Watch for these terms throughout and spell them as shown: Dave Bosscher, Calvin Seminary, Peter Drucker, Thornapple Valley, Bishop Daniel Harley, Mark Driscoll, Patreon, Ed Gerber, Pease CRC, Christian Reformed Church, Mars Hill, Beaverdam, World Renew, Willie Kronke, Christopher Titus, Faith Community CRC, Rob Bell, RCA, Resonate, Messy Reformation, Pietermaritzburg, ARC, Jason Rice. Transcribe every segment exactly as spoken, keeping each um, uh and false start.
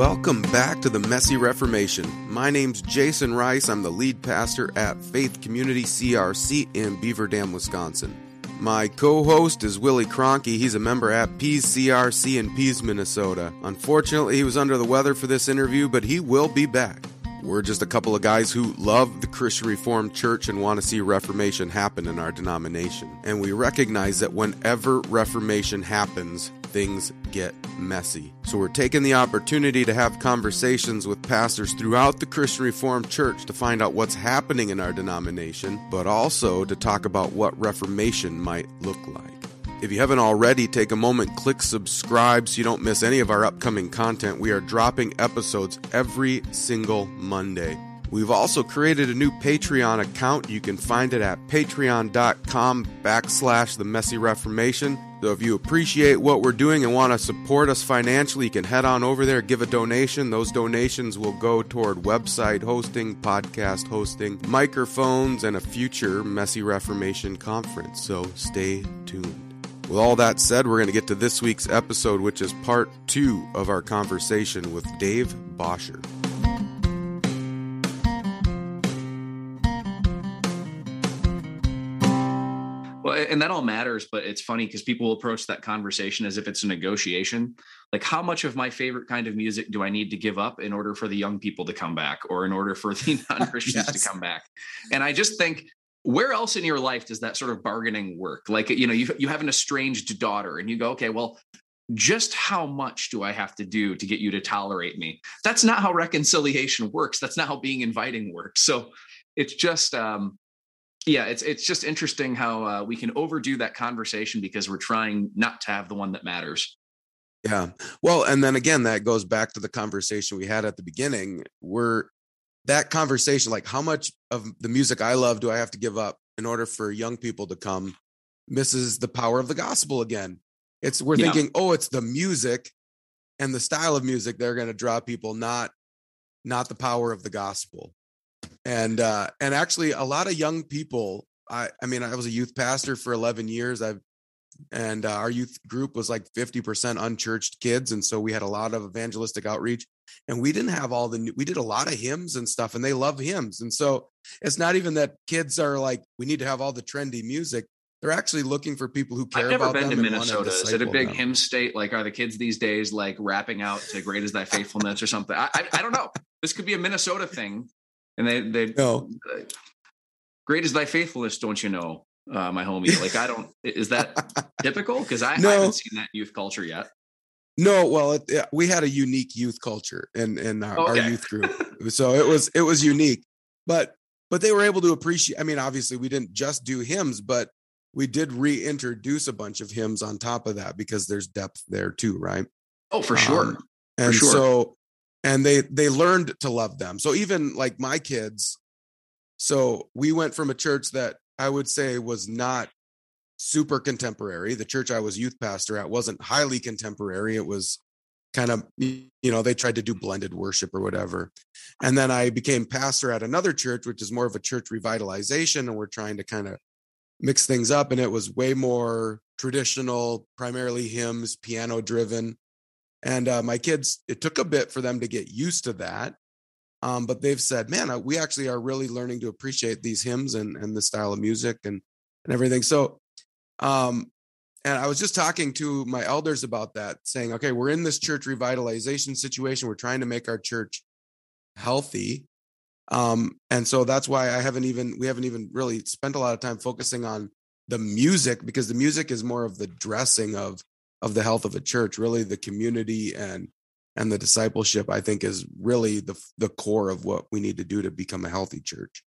Welcome back to the Messy Reformation. My name's Jason Rice. I'm the lead pastor at Faith Community C R C in Beaverdam, Wisconsin. My co-host is Willie Kronke. He's a member at Pease C R C in Pease, Minnesota. Unfortunately, he was under the weather for this interview, but he will be back. We're just a couple of guys who love the Christian Reformed Church and want to see Reformation happen in our denomination. And we recognize that whenever Reformation happens, things get messy. So we're taking the opportunity to have conversations with pastors throughout the Christian Reformed Church to find out what's happening in our denomination, but also to talk about what Reformation might look like. If you haven't already, take a moment, click subscribe so you don't miss any of our upcoming content. We are dropping episodes every single Monday. We've also created a new Patreon account. You can find it at patreon.com backslash the Messy Reformation. So if you appreciate what we're doing and want to support us financially, you can head on over there, give a donation. Those donations will go toward website hosting, podcast hosting, microphones, and a future Messy Reformation conference. So stay tuned. With all that said, we're going to get to this week's episode, which is part two of our conversation with Dave Bosscher. Well, and that all matters, but it's funny because people approach that conversation as if it's a negotiation. Like, how much of my favorite kind of music do I need to give up in order for the young people to come back or in order for the non-Christians yes. to come back? And I just think, where else in your life does that sort of bargaining work? Like, you know, you, you have an estranged daughter and you go, okay, well, just how much do I have to do to get you to tolerate me? That's not how reconciliation works. That's not how being inviting works. So it's just, um, yeah, it's it's just interesting how uh, we can overdo that conversation because we're trying not to have the one that matters. Yeah. Well, and then again, that goes back to the conversation we had at the beginning. We're That conversation, like how much of the music I love do I have to give up in order for young people to come, misses the power of the gospel again. It's we're yeah. thinking, oh, it's the music and the style of music that are going to draw people, not not the power of the gospel. And uh, and actually, a lot of young people. I I mean, I was a youth pastor for eleven years. I've and uh, our youth group was like fifty percent unchurched kids, and so we had a lot of evangelistic outreach. And we didn't have all the, we did a lot of hymns and stuff, and they love hymns. And so it's not even that kids are like, we need to have all the trendy music. They're actually looking for people who care about them. I've never been to Minnesota. Is it a big hymn state? Like, are the kids these days like rapping out to Great Is Thy Faithfulness or something? I, I, I don't know. This could be a Minnesota thing. And they, they, no. uh, Great Is Thy Faithfulness, don't you know, uh, my homie? Like, I don't, is that typical? Because I, no. I haven't seen that in youth culture yet. No, well, it, it, we had a unique youth culture in, in our, okay. our youth group. So it was it was unique, but but they were able to appreciate. I mean, obviously, we didn't just do hymns, but we did reintroduce a bunch of hymns on top of that because there's depth there too, right? Oh, for sure. Um, and for sure. so and they they learned to love them. So even like my kids. So we went from a church that I would say was not super contemporary. The church I was youth pastor at wasn't highly contemporary. It was kind of, you know, they tried to do blended worship or whatever. And then I became pastor at another church, which is more of a church revitalization. And we're trying to kind of mix things up. And it was way more traditional, primarily hymns, piano driven. And uh, my kids, it took a bit for them to get used to that. Um, but they've said, man, we actually are really learning to appreciate these hymns and, and the style of music and, and everything. So Um, and I was just talking to my elders about that, saying, okay, we're in this church revitalization situation. We're trying to make our church healthy. Um, and so that's why I haven't even, we haven't even really spent a lot of time focusing on the music, because the music is more of the dressing of, of the health of a church. Really the community and, and the discipleship, I think, is really the, the core of what we need to do to become a healthy church.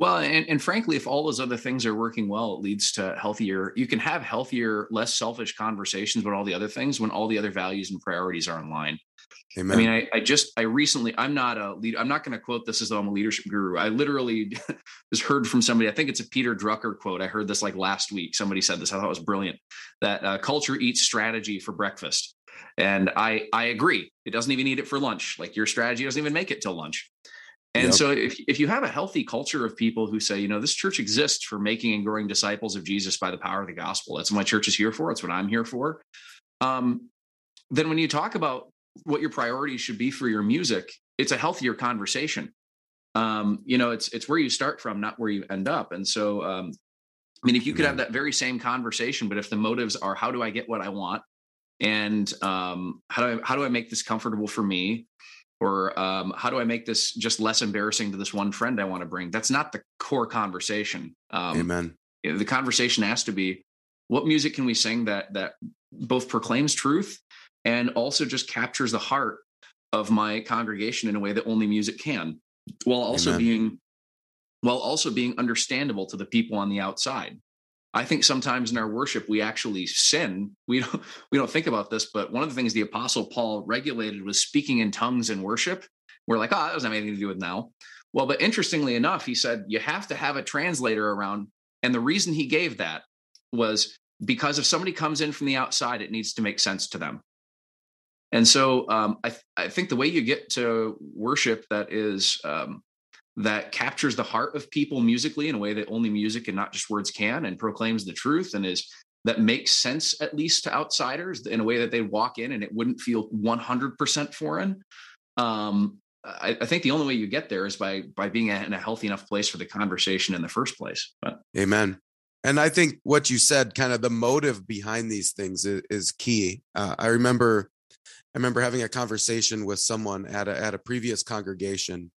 Well, and, and frankly, if all those other things are working well, it leads to healthier, you can have healthier, less selfish conversations about all the other things when all the other values and priorities are in line. Amen. I mean, I, I just, I recently, I'm not a lead. I'm not going to quote this as though I'm a leadership guru. I literally just heard from somebody, I think it's a Peter Drucker quote. I heard this like last week. Somebody said this, I thought it was brilliant, that uh, culture eats strategy for breakfast. And I, I agree. It doesn't even eat it for lunch. Like your strategy doesn't even make it till lunch. And yep. so if, if you have a healthy culture of people who say, you know, this church exists for making and growing disciples of Jesus by the power of the gospel, that's what my church is here for. It's what I'm here for. Um, then when you talk about what your priorities should be for your music, it's a healthier conversation. Um, you know, it's it's where you start from, not where you end up. And so, um, I mean, if you could have that very same conversation, but if the motives are, how do I get what I want? And um, how do I, how do I make this comfortable for me? Or um, how do I make this just less embarrassing to this one friend I want to bring? That's not the core conversation. Um, Amen. The conversation has to be, what music can we sing that that both proclaims truth and also just captures the heart of my congregation in a way that only music can, while also Amen. being while also being understandable to the people on the outside. I think sometimes in our worship, we actually sin. We don't, we don't think about this, but one of the things the Apostle Paul regulated was speaking in tongues in worship. We're like, oh, that doesn't have anything to do with now. Well, but interestingly enough, he said, you have to have a translator around. And the reason he gave that was because if somebody comes in from the outside, it needs to make sense to them. And so um, I, th- I think the way you get to worship that is um, that captures the heart of people musically in a way that only music and not just words can, and proclaims the truth, and is that makes sense, at least to outsiders, in a way that they walk in and it wouldn't feel one hundred percent foreign. Um, I, I think the only way you get there is by by being in a healthy enough place for the conversation in the first place. But. Amen. And I think what you said, kind of the motive behind these things is, is key. Uh, I remember I remember having a conversation with someone at a, at a previous congregation,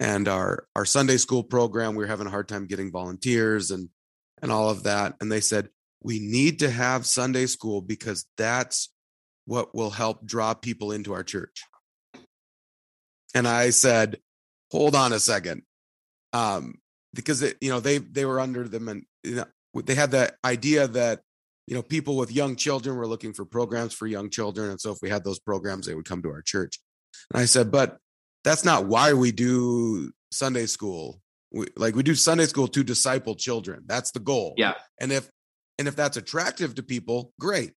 and our, our Sunday school program, we were having a hard time getting volunteers and, and all of that. And they said, we need to have Sunday school because that's what will help draw people into our church. And I said, hold on a second. Um, because it, you know, they, they were under them, and you know, they had that idea that, you know, people with young children were looking for programs for young children. And so if we had those programs, they would come to our church. And I said, but that's not why we do Sunday school. We, like we do Sunday school to disciple children. That's the goal. Yeah. And if, and if that's attractive to people, great.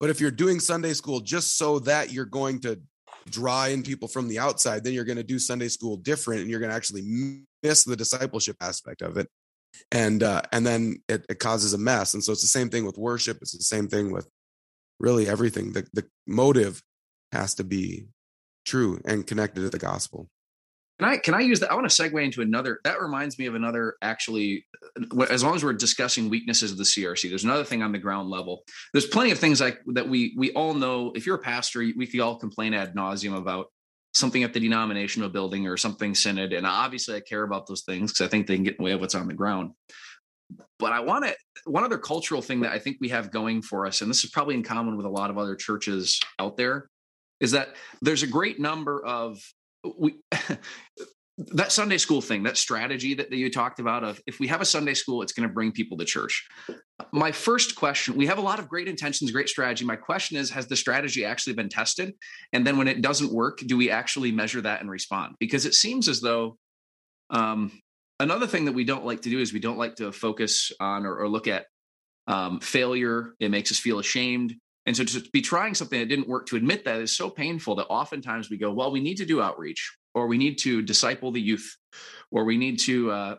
But if you're doing Sunday school just so that you're going to draw in people from the outside, then you're going to do Sunday school different, and you're going to actually miss the discipleship aspect of it. And, uh, and then it, it causes a mess. And so it's the same thing with worship. It's the same thing with really everything. The, the motive has to be true and connected to the gospel. Can I, can I use that? I want to segue into another, that reminds me of another, actually, as long as we're discussing weaknesses of the C R C, there's another thing on the ground level. There's plenty of things like that. We, we all know, if you're a pastor, we could all complain ad nauseum about something at the denominational building or something synod. And obviously I care about those things because I think they can get in the way of what's on the ground. But I want to, one other cultural thing that I think we have going for us, and this is probably in common with a lot of other churches out there, is that there's a great number of, we that Sunday school thing, that strategy that, that you talked about of, if we have a Sunday school, it's going to bring people to church. My first question, we have a lot of great intentions, great strategy. My question is, has the strategy actually been tested? And then when it doesn't work, do we actually measure that and respond? Because it seems as though um, another thing that we don't like to do is we don't like to focus on or, or look at um, failure. It makes us feel ashamed. And so to be trying something that didn't work, to admit that is so painful that oftentimes we go, well, we need to do outreach, or we need to disciple the youth, or we need to, uh,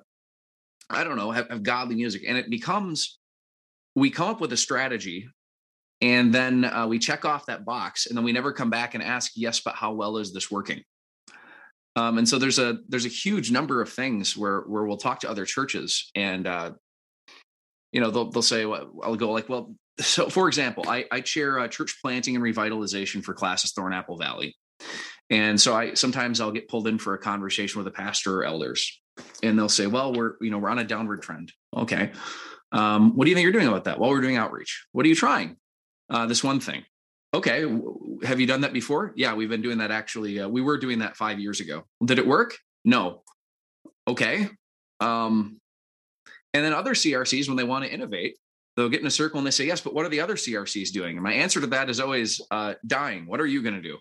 I don't know, have, have godly music. And it becomes, we come up with a strategy, and then uh, we check off that box, and then we never come back and ask, yes, but how well is this working? Um, and so there's a there's a huge number of things where where we'll talk to other churches, and uh, you know they'll they'll say, well, I'll go like, well. So, for example, I, I chair uh, church planting and revitalization for classes Thornapple Valley, and so I sometimes I'll get pulled in for a conversation with a pastor or elders, and they'll say, "Well, we're you know we're on a downward trend." Okay, um, what do you think you're doing about that? Well, we're doing outreach. What are you trying? Uh, this one thing. Okay, w- have you done that before? Yeah, we've been doing that actually. Uh, we were doing that five years ago. Did it work? No. Okay, um, and then other C R Cs, when they want to innovate, they'll get in a circle and they say, yes, but what are the other C R Cs doing? And my answer to that is always uh, dying. What are you going to do?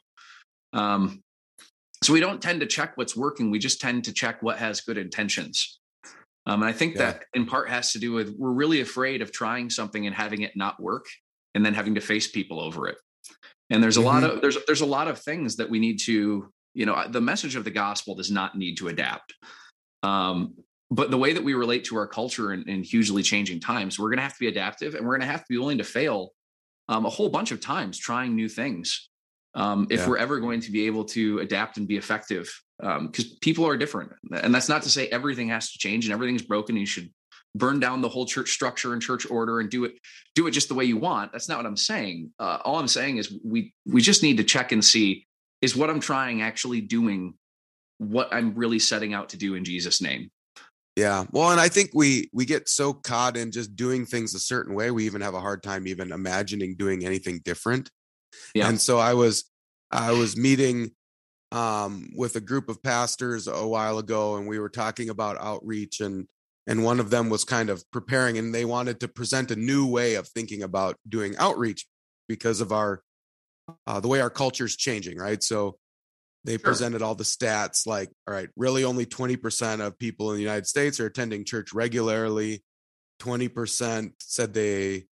Um, so we don't tend to check what's working. We just tend to check what has good intentions. Um, and I think yeah. that in part has to do with, we're really afraid of trying something and having it not work, and then having to face people over it. And there's a mm-hmm. lot of, there's, there's a lot of things that we need to, you know, the message of the gospel does not need to adapt. Um, But the way that we relate to our culture in, in hugely changing times, we're going to have to be adaptive, and we're going to have to be willing to fail um, a whole bunch of times trying new things um, if yeah. we're ever going to be able to adapt and be effective, because um, people are different. And that's not to say everything has to change and everything's broken. You should burn down the whole church structure and church order and do it, do it just the way you want. That's not what I'm saying. Uh, all I'm saying is we, we just need to check and see, is what I'm trying actually doing what I'm really setting out to do in Jesus' name? Yeah. Well, and I think we, we get so caught in just doing things a certain way. We even have a hard time even imagining doing anything different. Yeah. And so I was, I was meeting um, with a group of pastors a while ago, and we were talking about outreach, and, and one of them was kind of preparing, and they wanted to present a new way of thinking about doing outreach because of our, uh, the way our culture is changing. Right. So they sure. presented all the stats, like, all right, really only twenty percent of people in the United States are attending church regularly. twenty percent said they,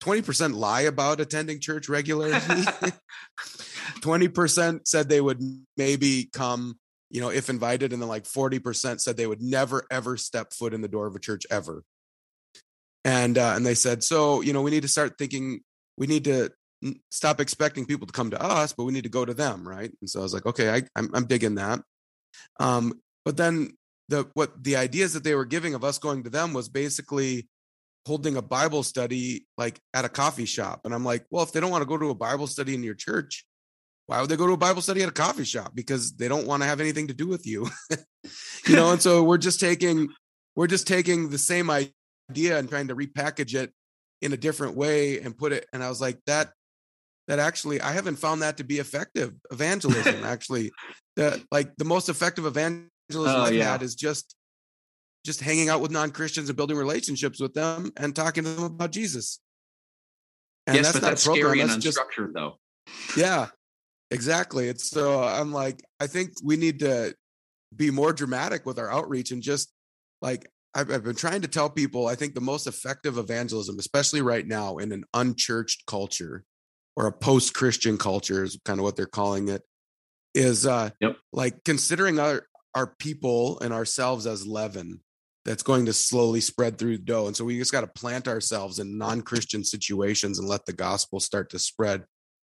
twenty percent lie about attending church regularly. twenty percent said they would maybe come, you know, if invited. And then like forty percent said they would never, ever step foot in the door of a church ever. And, uh, and they said, so, you know, we need to start thinking, we need to stop expecting people to come to us, but we need to go to them. Right. And so I was like, okay, I, I'm, I'm digging that. Um, but then the, what the ideas that they were giving of us going to them was basically holding a Bible study, like at a coffee shop. And I'm like, well, if they don't want to go to a Bible study in your church, why would they go to a Bible study at a coffee shop? Because they don't want to have anything to do with you, you know? And so we're just taking, we're just taking the same idea and trying to repackage it in a different way and put it. And I was like, that, that actually, I haven't found that to be effective evangelism. Actually, the like the most effective evangelism oh, like yeah. that is just, just hanging out with non-Christians and building relationships with them and talking to them about Jesus. And yes, that's but not that's a program. Scary and that's unstructured, just, though. Yeah, exactly. It's so I'm like, I think we need to be more dramatic with our outreach and just like, I've, I've been trying to tell people, I think the most effective evangelism, especially right now in an unchurched culture, or a post-Christian culture is kind of what they're calling it, is uh, yep. like considering our, our people and ourselves as leaven that's going to slowly spread through the dough. And so we just got to plant ourselves in non-Christian situations and let the gospel start to spread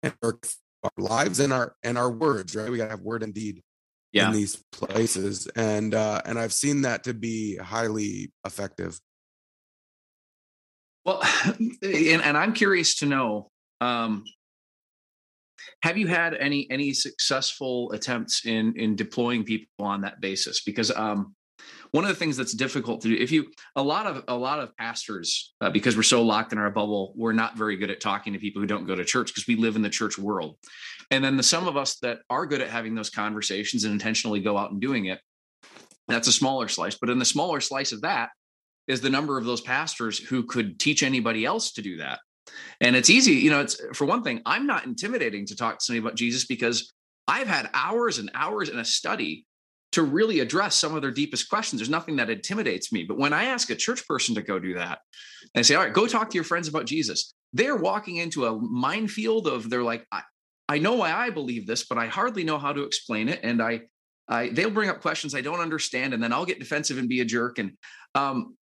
and work our lives and our, and our words, right? We got to have word and deed yeah. in these places. And, uh, and I've seen that to be highly effective. Well, and, and I'm curious to know, Um, have you had any any successful attempts in in deploying people on that basis? Because um, one of the things that's difficult to do, if you a lot of a lot of pastors, uh, because we're so locked in our bubble, we're not very good at talking to people who don't go to church because we live in the church world. And then the some of us that are good at having those conversations and intentionally go out and doing it, that's a smaller slice. But in the smaller slice of that is the number of those pastors who could teach anybody else to do that. And it's easy, you know, it's for one thing, I'm not intimidating to talk to somebody about Jesus because I've had hours and hours in a study to really address some of their deepest questions. There's nothing that intimidates me. But when I ask a church person to go do that and say, all right, go talk to your friends about Jesus, they're walking into a minefield of they're like, I, I know why I believe this, but I hardly know how to explain it. And I, I they'll bring up questions I don't understand. And then I'll get defensive and be a jerk. And, um,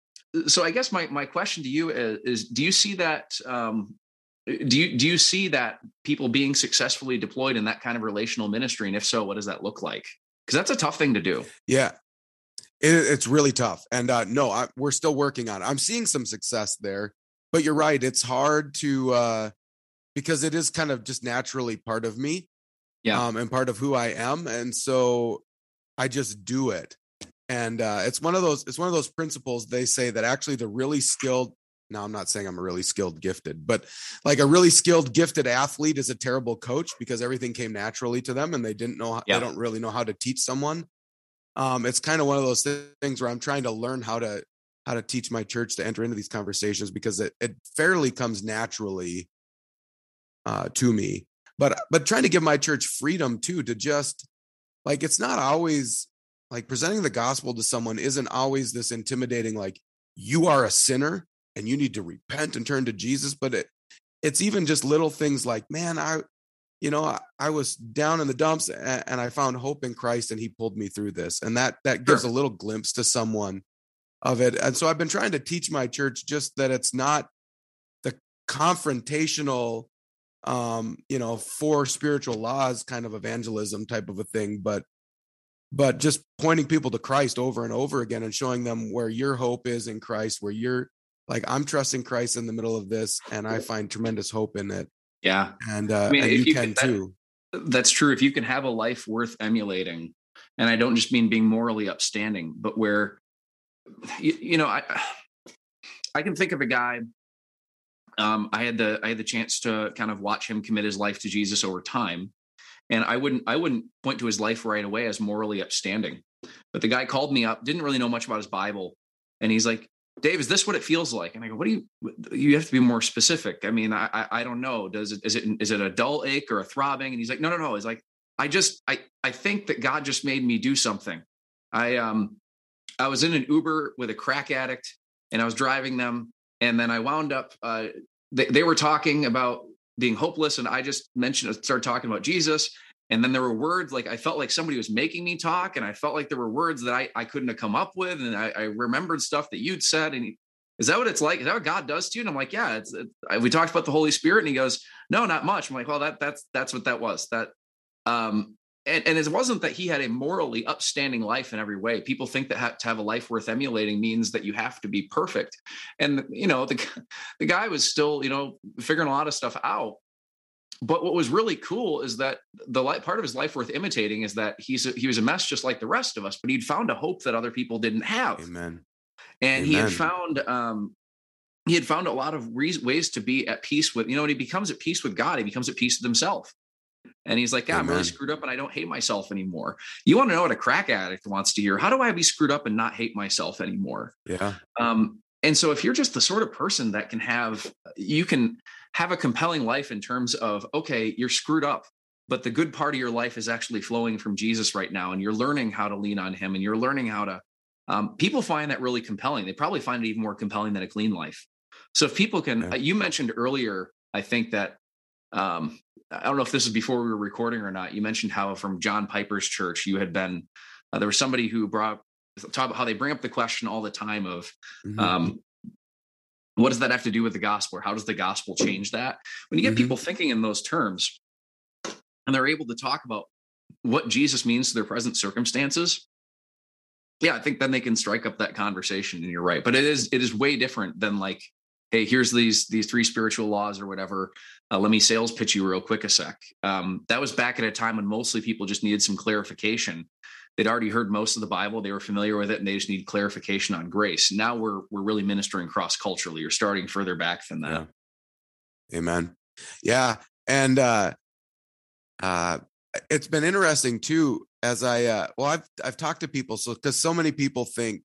So I guess my, my question to you is, is do you see that um, do you do you see that people being successfully deployed in that kind of relational ministry? And if so, what does that look like? Because that's a tough thing to do. Yeah, it, it's really tough. And uh, no, I, we're still working on it. I'm seeing some success there. But you're right. It's hard to uh, because it is kind of just naturally part of me yeah, um, and part of who I am. And so I just do it. And uh, it's one of those, it's one of those principles they say that actually the really skilled, now I'm not saying I'm a really skilled gifted, but like a really skilled gifted athlete is a terrible coach because everything came naturally to them and they didn't know, yeah. they don't really know how to teach someone. Um, it's kind of one of those things where I'm trying to learn how to, how to teach my church to enter into these conversations because it, it fairly comes naturally uh, to me, but, but trying to give my church freedom too, to just like, it's not always like presenting the gospel to someone isn't always this intimidating, like you are a sinner and you need to repent and turn to Jesus. But it, it's even just little things like, man, I, you know, I, I was down in the dumps and, and I found hope in Christ and he pulled me through this. And that, that gives sure. a little glimpse to someone of it. And so I've been trying to teach my church just that it's not the confrontational um, you know, for spiritual laws kind of evangelism type of a thing, but but just pointing people to Christ over and over again and showing them where your hope is in Christ, where you're like, I'm trusting Christ in the middle of this, and I find tremendous hope in it. Yeah. And, uh, I mean, and you, you can, can too. That, that's true. If you can have a life worth emulating, and I don't just mean being morally upstanding, but where, you, you know, I, I can think of a guy, um, I had the, I had the chance to kind of watch him commit his life to Jesus over time. And I wouldn't, I wouldn't point to his life right away as morally upstanding, but the guy called me up, didn't really know much about his Bible. And he's like, Dave, is this what it feels like? And I go, what do you, you have to be more specific. I mean, I, I, I don't know. Does it, is it, is it a dull ache or a throbbing? And he's like, no, no, no. He's like, I just, I, I think that God just made me do something. I, um, I was in an Uber with a crack addict and I was driving them. And then I wound up, uh, they, they were talking about being hopeless. And I just mentioned, started talking about Jesus. And then there were words, like, I felt like somebody was making me talk. And I felt like there were words that I, I couldn't have come up with. And I, I remembered stuff that you'd said. And he, is that what it's like? Is that what God does to you? And I'm like, yeah, it's, it, we talked about the Holy Spirit, and he goes, no, not much. I'm like, well, that, that's, that's what that was. That, um, and, and it wasn't that he had a morally upstanding life in every way. People think that ha- to have a life worth emulating means that you have to be perfect. And, you know, the, the guy was still, you know, figuring a lot of stuff out. But what was really cool is that the light, part of his life worth imitating is that he's a, he was a mess just like the rest of us, but he'd found a hope that other people didn't have. Amen. And Amen. he had found um, he had found a lot of re- ways to be at peace with, you know, when he becomes at peace with God, he becomes at peace with himself. And he's like, yeah, I'm really screwed up and I don't hate myself anymore. You want to know what a crack addict wants to hear? How do I be screwed up and not hate myself anymore? Yeah. Um, and so if you're just the sort of person that can have, you can have a compelling life in terms of, okay, you're screwed up, but the good part of your life is actually flowing from Jesus right now. And you're learning how to lean on him, and you're learning how to, um, people find that really compelling. They probably find it even more compelling than a clean life. So if people can, yeah. uh, you mentioned earlier, I think that, um, I don't know if this is before we were recording or not. You mentioned how from John Piper's church, you had been, uh, there was somebody who brought, talk about how they bring up the question all the time of, mm-hmm. um, what does that have to do with the gospel? Or how does the gospel change that? When you get mm-hmm. people thinking in those terms, and they're able to talk about what Jesus means to their present circumstances, yeah, I think then they can strike up that conversation. And you're right, but it is it is way different than like, hey, here's these these three spiritual laws or whatever. Uh, let me sales pitch you real quick a sec. Um, that was back at a time when mostly people just needed some clarification. They'd already heard most of the Bible. They were familiar with it, and they just need clarification on grace. Now we're we're really ministering cross-culturally. You're starting further back than that. Yeah. Amen. Yeah. And uh, uh, it's been interesting, too, as I, uh, well, I've I've talked to people, so because so many people think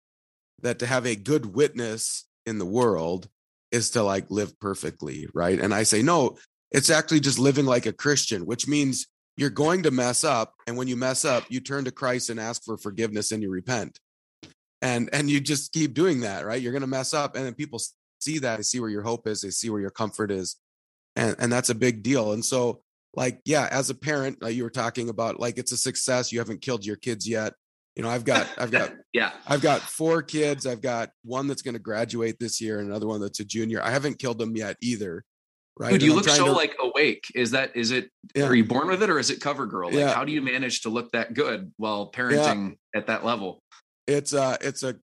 that to have a good witness in the world is to, like, live perfectly, right? And I say, no, it's actually just living like a Christian, which means you're going to mess up, and when you mess up, you turn to Christ and ask for forgiveness, and you repent, and and you just keep doing that, right? You're going to mess up, and then people see that, they see where your hope is, they see where your comfort is, and and that's a big deal. And so, like, yeah, as a parent, like you were talking about, like, it's a success. You haven't killed your kids yet, you know. I've got, I've got, yeah, I've got four kids. I've got one that's going to graduate this year, and another one that's a junior. I haven't killed them yet either. Right. Dude, you look so to... like awake. Is that, is it, yeah. are you born with it, or is it cover girl? Like, yeah. How do you manage to look that good while parenting yeah. at that level? It's uh it's a,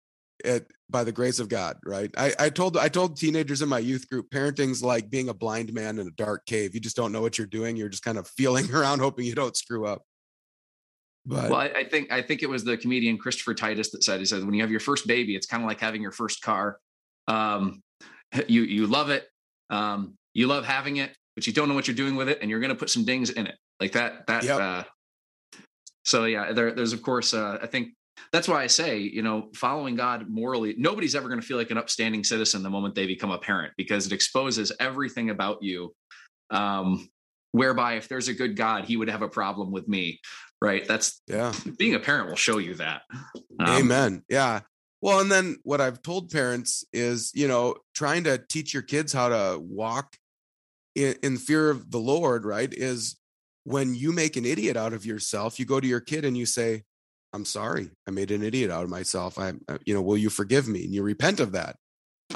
it by the grace of God. Right. I, I told, I told teenagers in my youth group, parenting's like being a blind man in a dark cave. You just don't know what you're doing. You're just kind of feeling around, hoping you don't screw up. But well, I, I think, I think it was the comedian Christopher Titus that said, he said, when you have your first baby, it's kind of like having your first car. Um, you, you love it. Um, You love having it, but you don't know what you're doing with it, and you're going to put some dings in it like that. That, yep. uh, so yeah, there, there's of course, uh, I think that's why I say, you know, following God morally, nobody's ever going to feel like an upstanding citizen the moment they become a parent, because it exposes everything about you. Um, whereby if there's a good God, he would have a problem with me, right? That's yeah. Being a parent will show you that. Um, Amen. Yeah. Well, and then what I've told parents is, you know, trying to teach your kids how to walk in fear of the Lord, right, is when you make an idiot out of yourself, you go to your kid and you say, I'm sorry, I made an idiot out of myself. I, you know, will you forgive me? And you repent of that.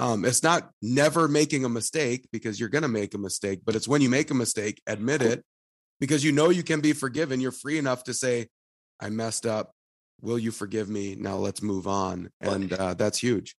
Um, it's not never making a mistake, because you're going to make a mistake, but it's when you make a mistake, admit it, because you know you can be forgiven. You're free enough to say, I messed up. Will you forgive me? Now let's move on. And uh, that's huge.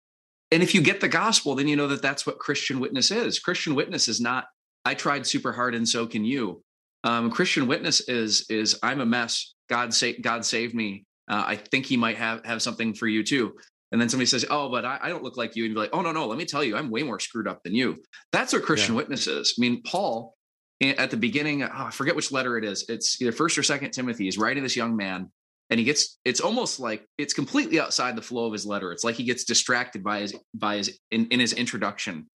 And if you get the gospel, then you know that that's what Christian witness is. Christian witness is not, I tried super hard and so can you. Um, Christian witness is, is I'm a mess. God save, God save me. Uh, I think he might have, have something for you too. And then somebody says, oh, but I, I don't look like you. And you'd be like, oh, no, no, let me tell you, I'm way more screwed up than you. That's what Christian yeah. witness is. I mean, Paul, at the beginning, oh, I forget which letter it is. It's either First or Second Timothy. He's writing this young man, and he gets, it's almost like it's completely outside the flow of his letter. It's like he gets distracted by his, by his, in, in his introduction.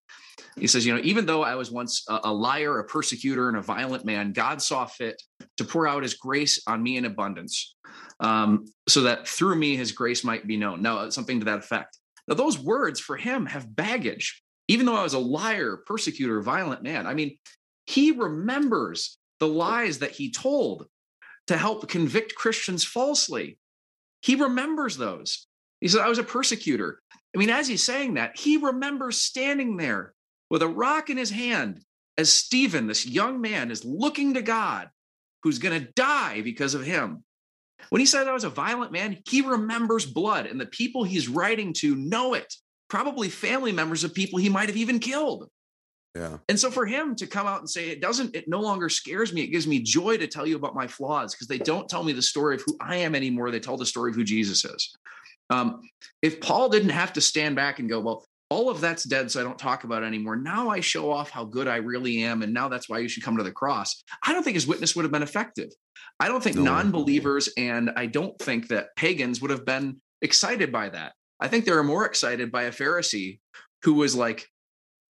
He says, you know, even though I was once a, a liar, a persecutor, and a violent man, God saw fit to pour out his grace on me in abundance, um, so that through me, his grace might be known. Now, something to that effect. Now, those words for him have baggage. Even though I was a liar, persecutor, violent man, I mean, he remembers the lies that he told to help convict Christians falsely. He remembers those. He said, I was a persecutor. I mean, as he's saying that, he remembers standing there with a rock in his hand as Stephen, this young man, is looking to God, who's going to die because of him. When he said I was a violent man, he remembers blood, and the people he's writing to know it, probably family members of people he might have even killed. Yeah. And so for him to come out and say, it doesn't, it no longer scares me. It gives me joy to tell you about my flaws, because they don't tell me the story of who I am anymore. They tell the story of who Jesus is. Um, if Paul didn't have to stand back and go, well, all of that's dead, so I don't talk about it anymore. Now I show off how good I really am, and now that's why you should come to the cross. I don't think his witness would have been effective. I don't think no. non-believers, and I don't think that pagans would have been excited by that. I think they were more excited by a Pharisee who was like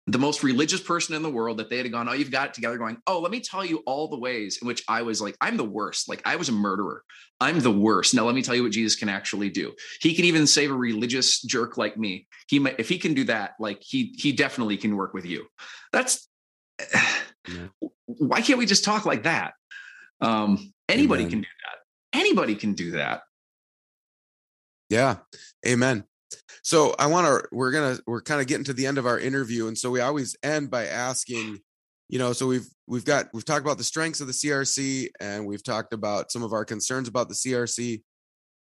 the most religious person in the world, that they had gone, oh, you've got it together, going, oh, let me tell you all the ways in which I was like, I'm the worst. Like, I was a murderer. I'm the worst. Now, let me tell you what Jesus can actually do. He can even save a religious jerk like me. He might, if he can do that, like he, he definitely can work with you. That's yeah. Why can't we just talk like that? Um, anybody Amen. Can do that. Anybody can do that. Yeah. Amen. So I want to, we're going to, we're kind of getting to the end of our interview. And so we always end by asking, you know, so we've, we've got, we've talked about the strengths of the C R C, and we've talked about some of our concerns about the C R C.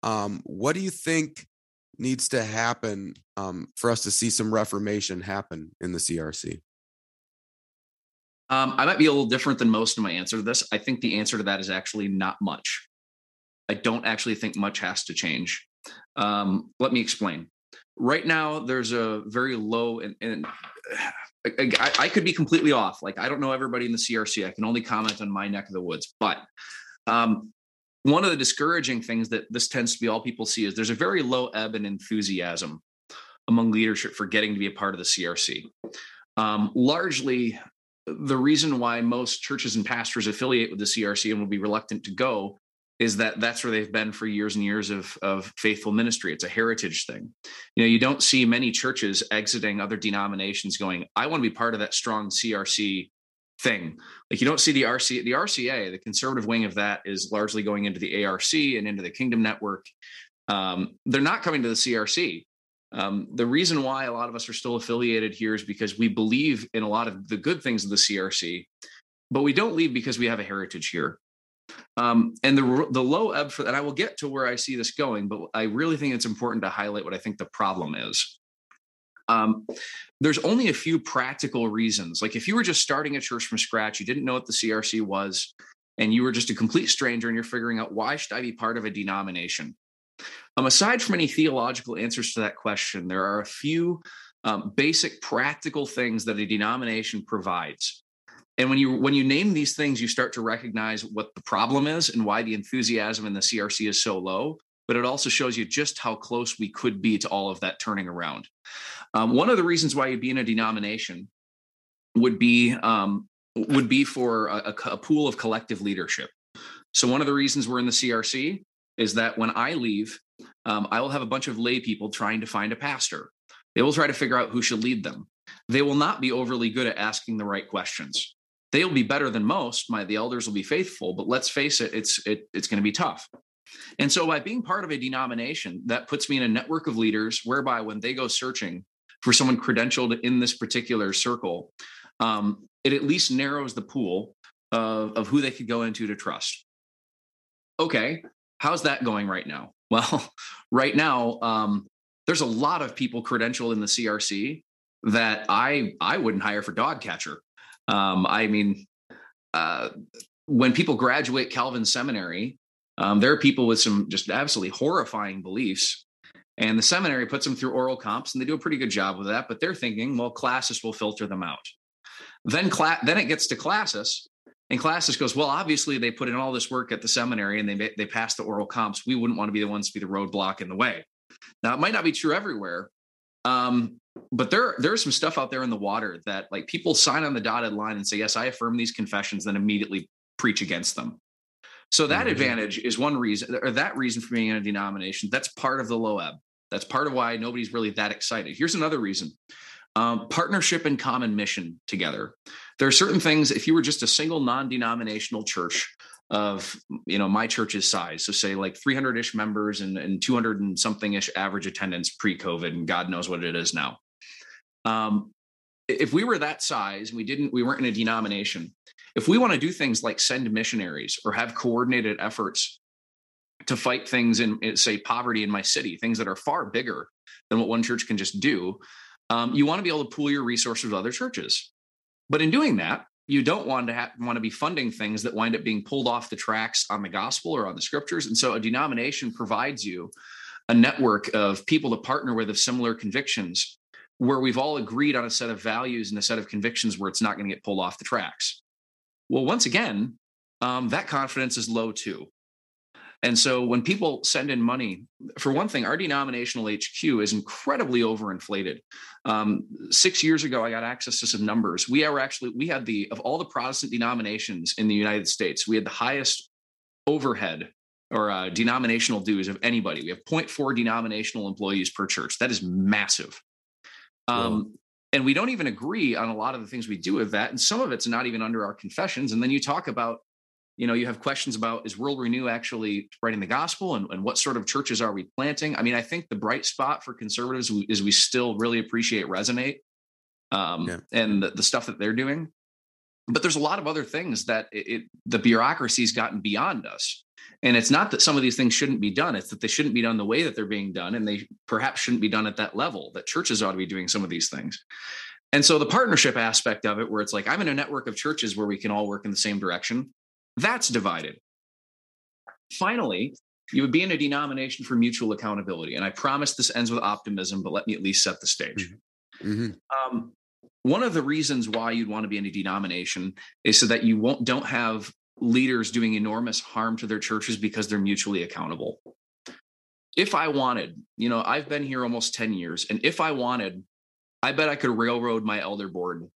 Um, what do you think needs to happen um, for us to see some reformation happen in the C R C? Um, I might be a little different than most in my answer to this. I think the answer to that is actually not much. I don't actually think much has to change. Um, let me explain. Right now, there's a very low, and, and I, I could be completely off. Like, I don't know everybody in the C R C. I can only comment on my neck of the woods. But um, one of the discouraging things that this tends to be all people see is there's a very low ebb in enthusiasm among leadership for getting to be a part of the C R C. Um, largely, the reason why most churches and pastors affiliate with the C R C and will be reluctant to go is that that's where they've been for years and years of, of faithful ministry. It's a heritage thing. You know, you don't see many churches exiting other denominations going, I want to be part of that strong C R C thing. Like, you don't see the R C, the R C A, the conservative wing of that is largely going into the A R C and into the Kingdom Network. Um, they're not coming to the C R C. Um, the reason why a lot of us are still affiliated here is because we believe in a lot of the good things of the C R C, but we don't leave because we have a heritage here. Um, and the the low ebb for that, I will get to where I see this going, but I really think it's important to highlight what I think the problem is. Um, there's only a few practical reasons. Like, if you were just starting a church from scratch, you didn't know what the C R C was, and you were just a complete stranger, and you're figuring out, why should I be part of a denomination? Um, aside from any theological answers to that question, there are a few um, basic practical things that a denomination provides. And when you when you name these things, you start to recognize what the problem is and why the enthusiasm in the C R C is so low. But it also shows you just how close we could be to all of that turning around. Um, one of the reasons why you'd be in a denomination would be um, would be for a, a, a pool of collective leadership. So one of the reasons we're in the C R C is that when I leave, um, I will have a bunch of lay people trying to find a pastor. They will try to figure out who should lead them. They will not be overly good at asking the right questions. They'll be better than most. My, the elders will be faithful, but let's face it, it's it, it's going to be tough. And so by being part of a denomination, that puts me in a network of leaders whereby when they go searching, for someone credentialed in this particular circle, um, it at least narrows the pool of, of who they could go into to trust. Okay, how's that going right now? Well, right now, um, there's a lot of people credentialed in the C R C that I I wouldn't hire for dog catcher. Um, I mean, uh, when people graduate Calvin Seminary, um, there are people with some just absolutely horrifying beliefs, and the seminary puts them through oral comps, and they do a pretty good job with that. But they're thinking, well, classes will filter them out. Then, cla- then it gets to classes, and classes goes, well, obviously they put in all this work at the seminary, and they they pass the oral comps. We wouldn't want to be the ones to be the roadblock in the way. Now, it might not be true everywhere, um, but there there's some stuff out there in the water that, like, people sign on the dotted line and say, yes, I affirm these confessions, then immediately preach against them. So that mm-hmm. advantage is one reason, or that reason for being in a denomination. That's part of the low ebb. That's part of why nobody's really that excited. Here's another reason. Um, partnership and common mission together. There are certain things, if you were just a single non-denominational church of, you know, my church's size, so say like three hundred-ish members and, and two hundred and something-ish average attendance pre-COVID, and God knows what it is now. Um, if we were that size and we didn't, we weren't in a denomination, if we want to do things like send missionaries or have coordinated efforts to fight things in, say, poverty in my city, things that are far bigger than what one church can just do, um, you want to be able to pool your resources with other churches. But in doing that, you don't want to have, want to be funding things that wind up being pulled off the tracks on the gospel or on the scriptures. And so a denomination provides you a network of people to partner with of similar convictions, where we've all agreed on a set of values and a set of convictions where it's not going to get pulled off the tracks. Well, once again, um, that confidence is low too. And so when people send in money, for one thing, our denominational H Q is incredibly overinflated. Um, six years ago, I got access to some numbers. We are actually, we had the, of all the Protestant denominations in the United States, we had the highest overhead or uh, denominational dues of anybody. We have zero point four denominational employees per church. That is massive. Um, wow. And we don't even agree on a lot of the things we do with that. And some of it's not even under our confessions. And then you talk about, you know, you have questions about, is World Renew actually spreading the gospel, and, and what sort of churches are we planting? I mean, I think the bright spot for conservatives is we still really appreciate Resonate um, yeah. and the, the stuff that they're doing. But there's a lot of other things that it, it, the bureaucracy's gotten beyond us. And it's not that some of these things shouldn't be done. It's that they shouldn't be done the way that they're being done. And they perhaps shouldn't be done at that level, that churches ought to be doing some of these things. And so the partnership aspect of it, where it's like, I'm in a network of churches where we can all work in the same direction, that's divided. Finally, you would be in a denomination for mutual accountability. And I promise this ends with optimism, but let me at least set the stage. Mm-hmm. Um, one of the reasons why you'd want to be in a denomination is so that you won't don't have leaders doing enormous harm to their churches because they're mutually accountable. If I wanted, you know, I've been here almost ten years, and if I wanted, I bet I could railroad my elder board,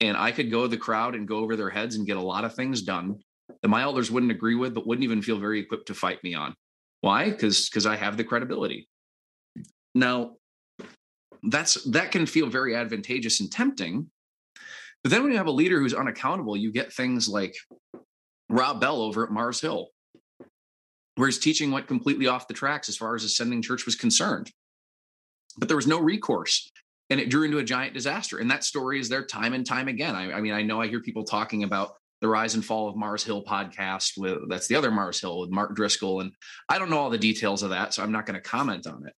and I could go to the crowd and go over their heads and get a lot of things done that my elders wouldn't agree with, but wouldn't even feel very equipped to fight me on. Why? Because because I have the credibility. Now, that's that can feel very advantageous and tempting, but then when you have a leader who's unaccountable, you get things like Rob Bell over at Mars Hill, where his teaching went completely off the tracks as far as his sending church was concerned. But there was no recourse, and it drew into a giant disaster. And that story is there time and time again. I, I mean, I know I hear people talking about the Rise and Fall of Mars Hill podcast. With, that's the other Mars Hill with Mark Driscoll. And I don't know all the details of that, so I'm not going to comment on it.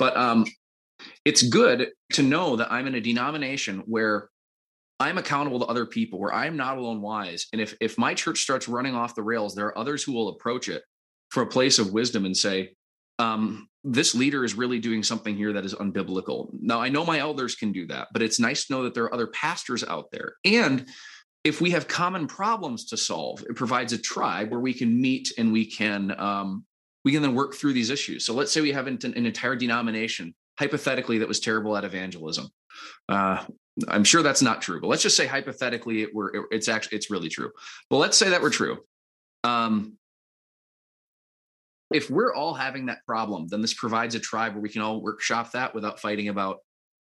But um, it's good to know that I'm in a denomination where I'm accountable to other people, where I'm not alone wise. And if, if my church starts running off the rails, there are others who will approach it from a place of wisdom and say, um, this leader is really doing something here that is unbiblical. Now, I know my elders can do that, but it's nice to know that there are other pastors out there. And if we have common problems to solve, it provides a tribe where we can meet and we can, um, we can then work through these issues. So let's say we have an, an entire denomination, hypothetically, that was terrible at evangelism. Uh, I'm sure that's not true, but let's just say hypothetically it were, it, it's actually, it's really true. But let's say that were true. Um, if we're all having that problem, then this provides a tribe where we can all workshop that without fighting about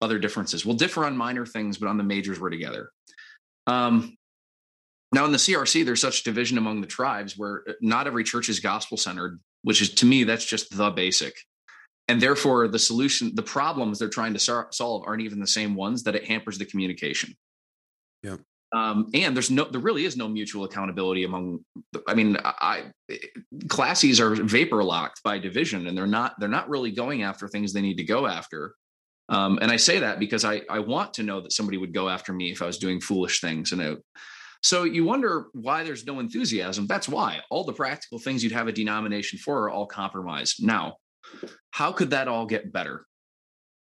other differences. We'll differ on minor things, but on the majors we're together. Um, now in the C R C, there's such division among the tribes where not every church is gospel centered, which is, to me, that's just the basic. And therefore, the solution, the problems they're trying to so- solve aren't even the same ones, that it hampers the communication. Yeah. Um, and there's no, there really is no mutual accountability among, I mean, I, classies are vapor locked by division, and they're not, they're not really going after things they need to go after. Um, and I say that because I, I want to know that somebody would go after me if I was doing foolish things. And it, so you wonder why there's no enthusiasm. That's why all the practical things you'd have a denomination for are all compromised. Now, how could that all get better?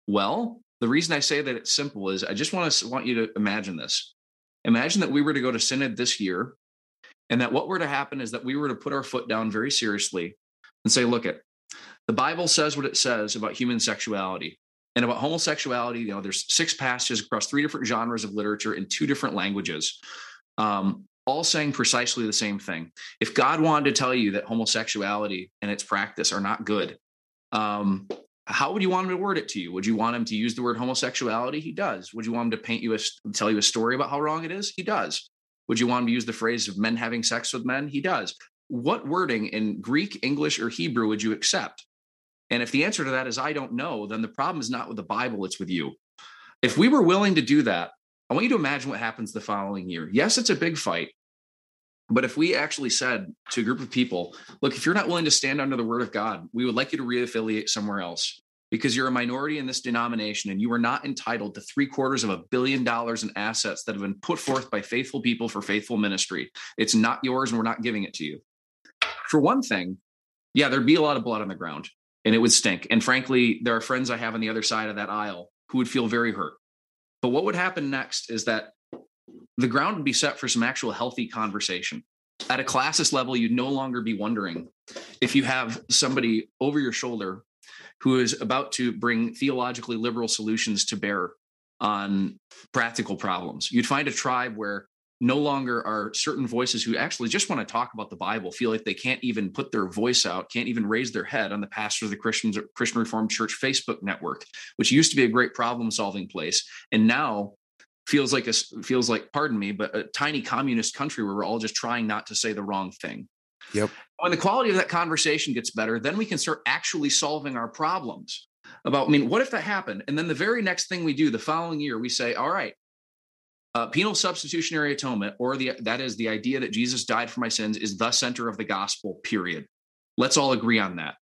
Well, the reason I say that it's simple is I just want to want you to imagine this. Imagine that we were to go to synod this year, and that what were to happen is that we were to put our foot down very seriously and say, look, it, the Bible says what it says about human sexuality and about homosexuality. You know, there's six passages across three different genres of literature in two different languages, um, all saying precisely the same thing. If God wanted to tell you that homosexuality and its practice are not good, um, how would you want him to word it to you? Would you want him to use the word homosexuality? He does. Would you want him to paint you a, tell you a story about how wrong it is? He does. Would you want him to use the phrase of men having sex with men? He does. What wording in Greek, English, or Hebrew would you accept? And if the answer to that is, I don't know, then the problem is not with the Bible, it's with you. If we were willing to do that, I want you to imagine what happens the following year. Yes, it's a big fight. But if we actually said to a group of people, look, if you're not willing to stand under the word of God, we would like you to reaffiliate somewhere else, because you're a minority in this denomination and you are not entitled to three quarters of a billion dollars in assets that have been put forth by faithful people for faithful ministry. It's not yours, and we're not giving it to you. For one thing, yeah, there'd be a lot of blood on the ground, and it would stink. And frankly, there are friends I have on the other side of that aisle who would feel very hurt. But what would happen next is that the ground would be set for some actual healthy conversation. At a classist level, you'd no longer be wondering if you have somebody over your shoulder who is about to bring theologically liberal solutions to bear on practical problems. You'd find a tribe where no longer are certain voices who actually just want to talk about the Bible, feel like they can't even put their voice out, can't even raise their head on the pastors of the Christians, Christian Reformed Church Facebook network, which used to be a great problem-solving place. And now feels like a feels like, pardon me, but a tiny communist country where we're all just trying not to say the wrong thing. Yep. When the quality of that conversation gets better, then we can start actually solving our problems. About, I mean, what if that happened? And then the very next thing we do the following year, we say, all right, uh, penal substitutionary atonement, or the that is the idea that Jesus died for my sins, is the center of the gospel, period. Let's all agree on that.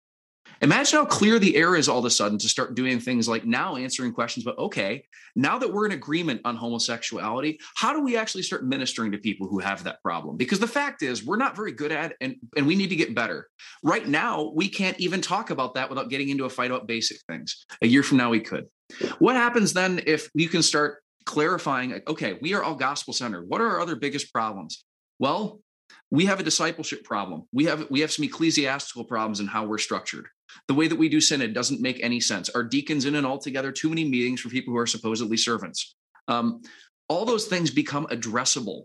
Imagine how clear the air is all of a sudden to start doing things like now answering questions, but okay, now that we're in agreement on homosexuality, how do we actually start ministering to people who have that problem? Because the fact is we're not very good at it, and, and we need to get better. Right now, we can't even talk about that without getting into a fight about basic things. A year from now, we could. What happens then if you can start clarifying, like, okay, we are all gospel-centered. What are our other biggest problems? Well, we have a discipleship problem. We have we have some ecclesiastical problems in how we're structured. The way that we do synod doesn't make any sense. Our deacons in and all together, too many meetings for people who are supposedly servants. Um, all those things become addressable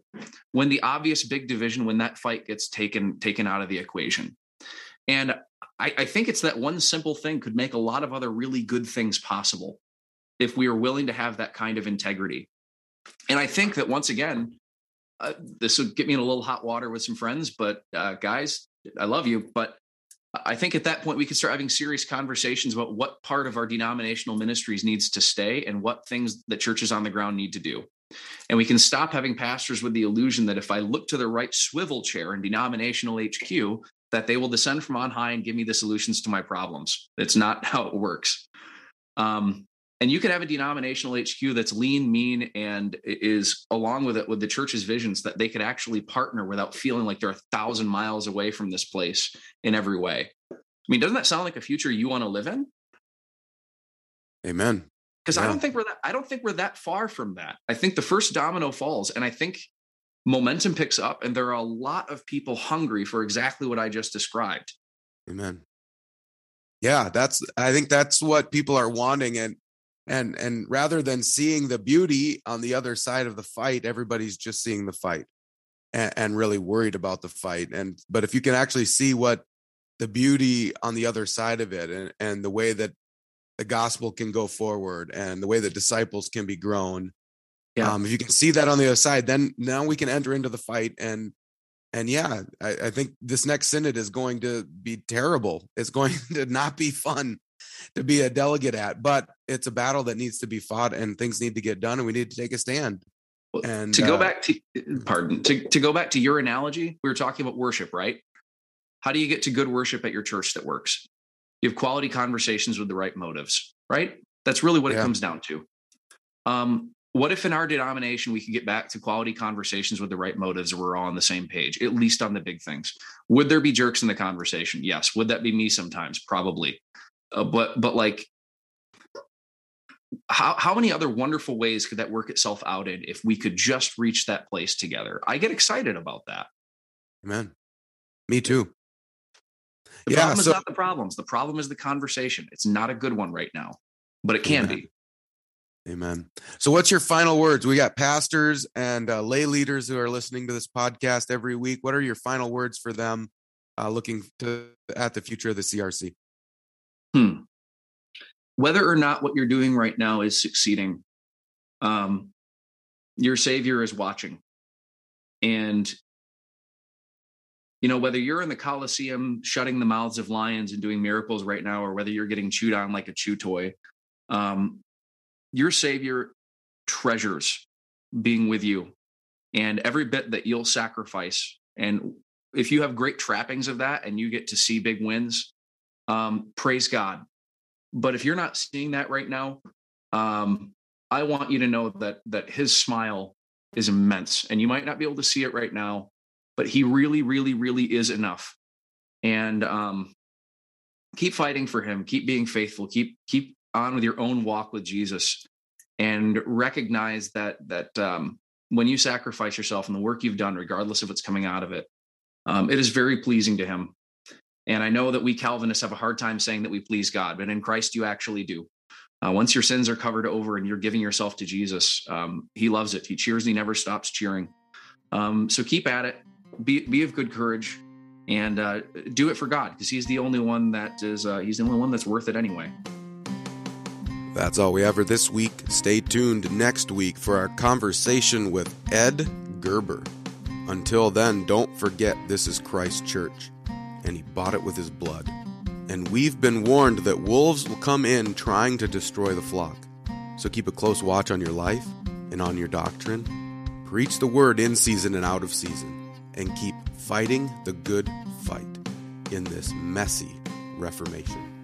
when the obvious big division, when that fight gets taken taken out of the equation. And I, I think it's that one simple thing could make a lot of other really good things possible if we are willing to have that kind of integrity. And I think that once again, Uh, this would get me in a little hot water with some friends, but uh, guys, I love you. But I think at that point, we could start having serious conversations about what part of our denominational ministries needs to stay and what things that churches on the ground need to do. And we can stop having pastors with the illusion that if I look to the right swivel chair in denominational H Q, that they will descend from on high and give me the solutions to my problems. That's not how it works. Um, And you could have a denominational H Q that's lean, mean, and is along with it with the church's visions that they could actually partner without feeling like they're a thousand miles away from this place in every way. I mean, doesn't that sound like a future you want to live in? Amen. Because yeah. I don't think we're that. I don't think we're that far from that. I think the first domino falls, and I think momentum picks up, and there are a lot of people hungry for exactly what I just described. Amen. Yeah, that's. I think that's what people are wanting, and. And and rather than seeing the beauty on the other side of the fight, everybody's just seeing the fight and, and really worried about the fight. And but if you can actually see what the beauty on the other side of it, and, and the way that the gospel can go forward and the way that disciples can be grown, yeah. um, if you can see that on the other side, then now we can enter into the fight. And and yeah, I, I think this next synod is going to be terrible. It's going to not be fun. to be a delegate at, but it's a battle that needs to be fought and things need to get done and we need to take a stand. Well, and to go uh, back to, pardon, to, to go back to your analogy, we were talking about worship, right? How do you get to good worship at your church that works? You have quality conversations with the right motives, right? That's really what yeah. it comes down to. Um, what if in our denomination, we could get back to quality conversations with the right motives and we're all on the same page, at least on the big things? Would there be jerks in the conversation? Yes. Would that be me sometimes? Probably. Uh, but, but like, how, how many other wonderful ways could that work itself out in if we could just reach that place together? I get excited about that. Amen. Me too. The yeah, problem so- is not the problems. The problem is the conversation. It's not a good one right now, but it can Amen. be. Amen. So what's your final words? We got pastors and uh, lay leaders who are listening to this podcast every week. What are your final words for them uh, looking to, at the future of the C R C? Hmm. Whether or not what you're doing right now is succeeding, um, your Savior is watching. And, you know, whether you're in the Coliseum shutting the mouths of lions and doing miracles right now, or whether you're getting chewed on like a chew toy, um, your Savior treasures being with you and every bit that you'll sacrifice. And if you have great trappings of that and you get to see big wins, um, praise God. But if you're not seeing that right now, um, I want you to know that that his smile is immense and you might not be able to see it right now, but he really, really, really is enough. And um, keep fighting for him, keep being faithful, keep, keep, on with your own walk with Jesus and recognize that, that um, when you sacrifice yourself and the work you've done, regardless of what's coming out of it, um, it is very pleasing to him. And I know that we Calvinists have a hard time saying that we please God, but in Christ, you actually do. Uh, once your sins are covered over and you're giving yourself to Jesus, um, he loves it. He cheers. And he never stops cheering. Um, so keep at it, be, be of good courage and uh, do it for God. Cause he's the only one that is, uh, he's the only one that's worth it anyway. That's all we have for this week. Stay tuned next week for our conversation with Ed Gerber. Until then, don't forget this is Christ's church, and he bought it with his blood. And we've been warned that wolves will come in trying to destroy the flock. So keep a close watch on your life and on your doctrine. Preach the word in season and out of season, and keep fighting the good fight in this messy Reformation.